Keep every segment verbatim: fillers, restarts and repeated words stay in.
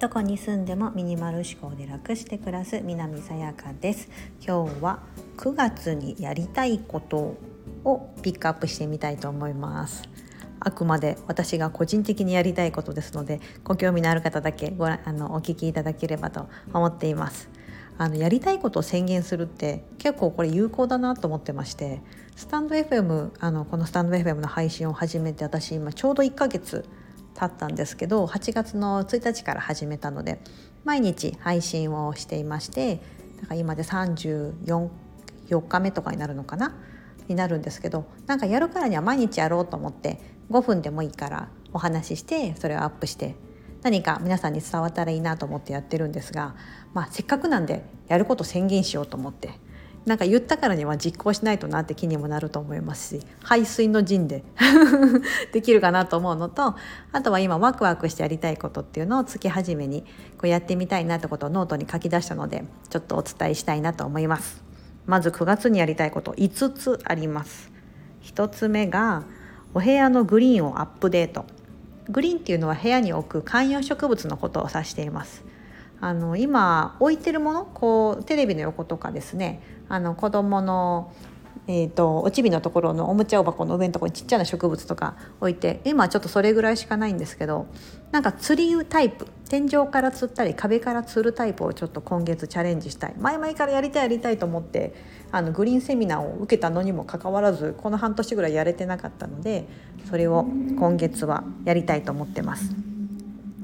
どこに住んでもミニマル思考で楽して暮らす南さやかです。今日はくがつにやりたいことをピックアップしてみたいと思います。あくまで私が個人的にやりたいことですので、ご興味のある方だけご覧あのお聞きいただければと思っています。あのやりたいことを宣言するって結構これ有効だなと思ってまして、スタンド エフエム あのこのスタンド エフエム の配信を始めて私今ちょうどいっかげつ経ったんですけど、はちがつのついたちから始めたので毎日配信をしていまして、だから今でさんじゅうよっかめとかになるのかなになるんですけど、なんかやるからには毎日やろうと思ってごふんでもいいからお話ししてそれをアップして何か皆さんに伝わったらいいなと思ってやってるんですが、まあ、せっかくなんでやること宣言しようと思って、なんか言ったからには実行しないとなって気にもなると思いますし、背水の陣でできるかなと思うのと、あとは今ワクワクしてやりたいことっていうのを月始めにこうやってみたいなってことをノートに書き出したので、ちょっとお伝えしたいなと思います。まずくがつにやりたいこといつつあります。ひとつめがお部屋のグリーンをアップデート。グリーンっていうのは部屋に置く観葉植物のことを指しています。あの今置いてるもの、こうテレビの横とかですね、あの子供の、えーと、おちびのところのおもちゃ箱の上のところにちっちゃな植物とか置いて、今ちょっとそれぐらいしかないんですけど、なんか釣りタイプ、天井から釣ったり壁から釣るタイプをちょっと今月チャレンジしたい。前々からやりたいやりたいと思ってあのグリーンセミナーを受けたのにもかかわらず、この半年ぐらいやれてなかったので、それを今月はやりたいと思ってます。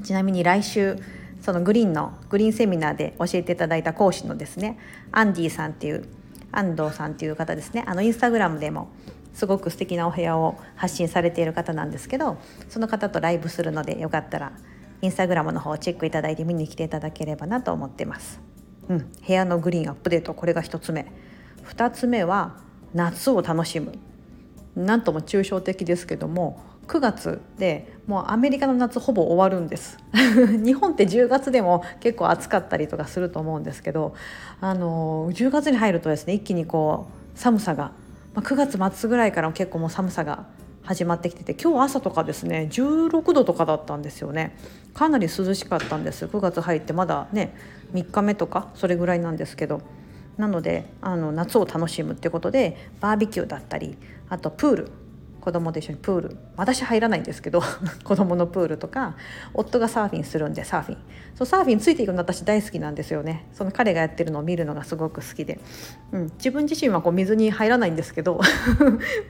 ちなみに来週そのグリーンのグリーンセミナーで教えていただいた講師のですね、アンディさんっていう安藤さんっていう方ですね、あのインスタグラムでもすごく素敵なお部屋を発信されている方なんですけど、その方とライブするので、よかったらインスタグラムの方をチェックいただいて見に来ていただければなと思ってます。うん、部屋のグリーンアップデート、これがひとつめ。ふたつめは夏を楽しむ。なんとも抽象的ですけども、くがつでもうアメリカの夏ほぼ終わるんです日本ってじゅうがつでも結構暑かったりとかすると思うんですけど、あのじゅうがつに入るとですね、一気にこう寒さが、まあ、くがつ末ぐらいから結構もう寒さが始まってきてて、今日朝とかですねじゅうろくどとかだったんですよね。かなり涼しかったんです。くがつ入ってまだねみっかめとかそれぐらいなんですけど、なのであの夏を楽しむってことでバーベキューだったり、あとプール、子供と一緒にプール、私入らないんですけど子供のプールとか、夫がサーフィンするんでサーフィン、そうサーフィンついていくの私大好きなんですよね。その彼がやってるのを見るのがすごく好きで、うん、自分自身はこう水に入らないんですけど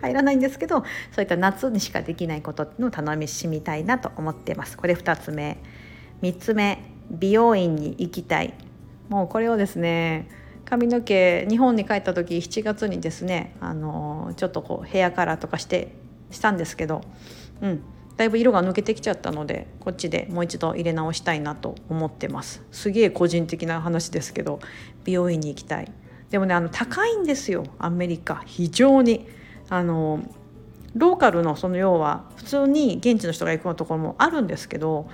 入らないんですけどそういった夏にしかできないことの楽しみたいなと思ってます。これふたつめ。みっつめ、美容院に行きたい。もうこれをですね、髪の毛日本に帰った時しちがつにですね、あのちょっとこうヘアカラーとかしてしたんですけど、うん、だいぶ色が抜けてきちゃったので、こっちでもう一度入れ直したいなと思ってます。すげえ個人的な話ですけど、美容院に行きたい。でもね、あの高いんですよアメリカ、非常に。あのローカルのその要は普通に現地の人が行くようなところもあるんですけど、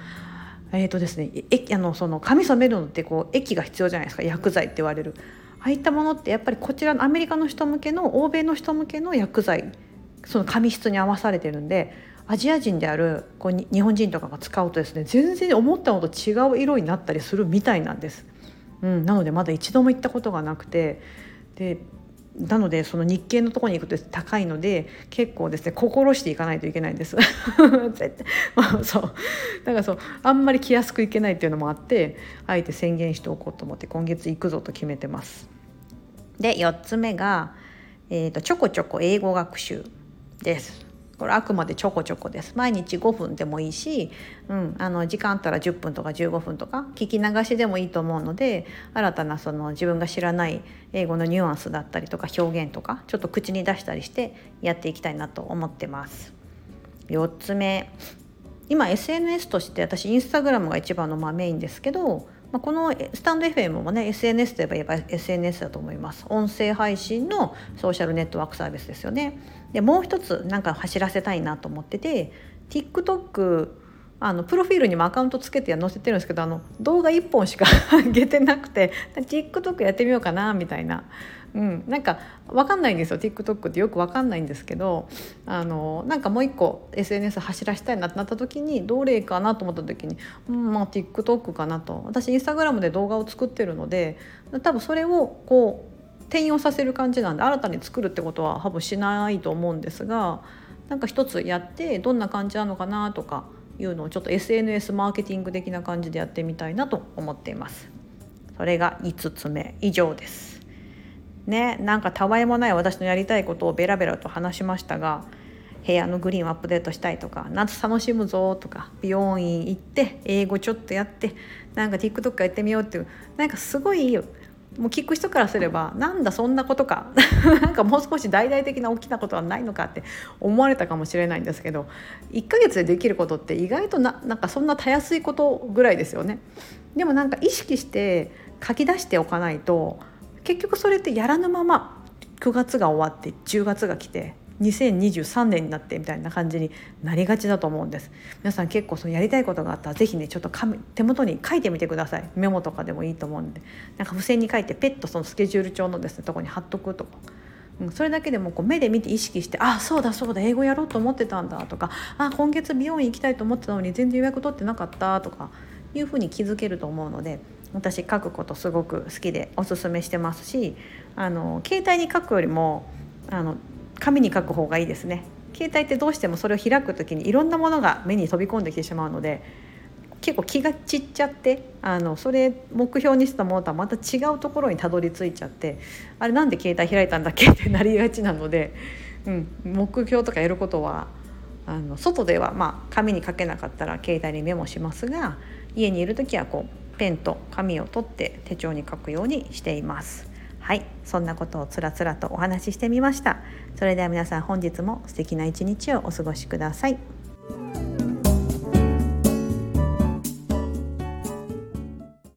えーとですね、あのその髪染めるのってこう液が必要じゃないですか、薬剤って言われる。ああいったものってやっぱりこちらのアメリカの人向けの、欧米の人向けの薬剤、その髪質に合わされてるんで、アジア人であるこうに日本人とかが使うとですね、全然思ったのと違う色になったりするみたいなんです。うん、なのでまだ一度も行ったことがなくて、でなのでその日系のところに行くと高いので、結構ですね心していかないといけないんです絶対、まあ、そうだからそうあんまり気安くいけないっていうのもあって、あえて宣言しておこうと思って今月行くぞと決めてます。でよっつめが、えーと、ちょこちょこ英語学習です。これあくまでちょこちょこです。毎日ごふんでもいいし、うん、あの時間あったらじゅっぷんとかじゅうごふんとか聞き流しでもいいと思うので、新たなその自分が知らない英語のニュアンスだったりとか表現とか、ちょっと口に出したりしてやっていきたいなと思ってます。よっつめ、今 エスエヌエス として私インスタグラムが一番のまあメインですけど、まあ、このスタンド エフエム もね エスエヌエス といえば エスエヌエス だと思います。音声配信のソーシャルネットワークサービスですよね。でもう一つなんか走らせたいなと思ってて、 TikTok、 あのプロフィールにもアカウントつけて載せてるんですけど、あの動画いっぽんしか上げてなくて TikTok やってみようかなみたいな、うん、なんか分かんないんですよ TikTok ってよく分かんないんですけど、あのなんかもう一個 エスエヌエス 走らせたいなってなった時にどれかなと思った時に、うん、まあ TikTok かなと。私 Instagram で動画を作ってるので多分それをこう転用させる感じなんで新たに作るってことは多分しないと思うんですが、なんか一つやってどんな感じなのかなとかいうのをちょっと エスエヌエス マーケティング的な感じでやってみたいなと思っています。それがいつつめ以上ですね。なんかたわいもない私のやりたいことをベラベラと話しましたが、部屋のグリーンをアップデートしたいとか、夏楽しむぞとか、美容院行って英語ちょっとやってなんか TikTok やってみようっていう、なんかすごいもう聞く人からすればなんだそんなことかなんかもう少し大々的な大きなことはないのかって思われたかもしれないんですけど、いっかげつでできることって意外と な, なんかそんなたやすいことぐらいですよね。でもなんか意識して書き出しておかないと結局それってやらぬままくがつが終わってじゅうがつが来てにせんにじゅうさんねんになってみたいな感じになりがちだと思うんです。皆さん結構そのやりたいことがあったらぜひねちょっと手元に書いてみてください。メモとかでもいいと思うんで、なんか付箋に書いてペッとそのスケジュール帳のですねとこに貼っとくとか、うん、それだけでもこう目で見て意識して、あそうだそうだ英語やろうと思ってたんだとか、あ今月美容院行きたいと思ってたのに全然予約取ってなかったとかいうふうに気づけると思うので、私書くことすごく好きでおすすめしてますし、あの携帯に書くよりもあの紙に書く方がいいですね。携帯ってどうしてもそれを開くときにいろんなものが目に飛び込んできてしまうので、結構気が散っちゃって、あのそれ目標にしてたものとはまた違うところにたどり着いちゃって、あれなんで携帯開いたんだっけってなりがちなので、うん、目標とかやることはあの外ではまあ紙に書けなかったら携帯にメモしますが、家にいるときはこうペンと紙を取って手帳に書くようにしています。はい、そんなことをつらつらとお話ししてみました。それでは皆さん本日も素敵な一日をお過ごしください。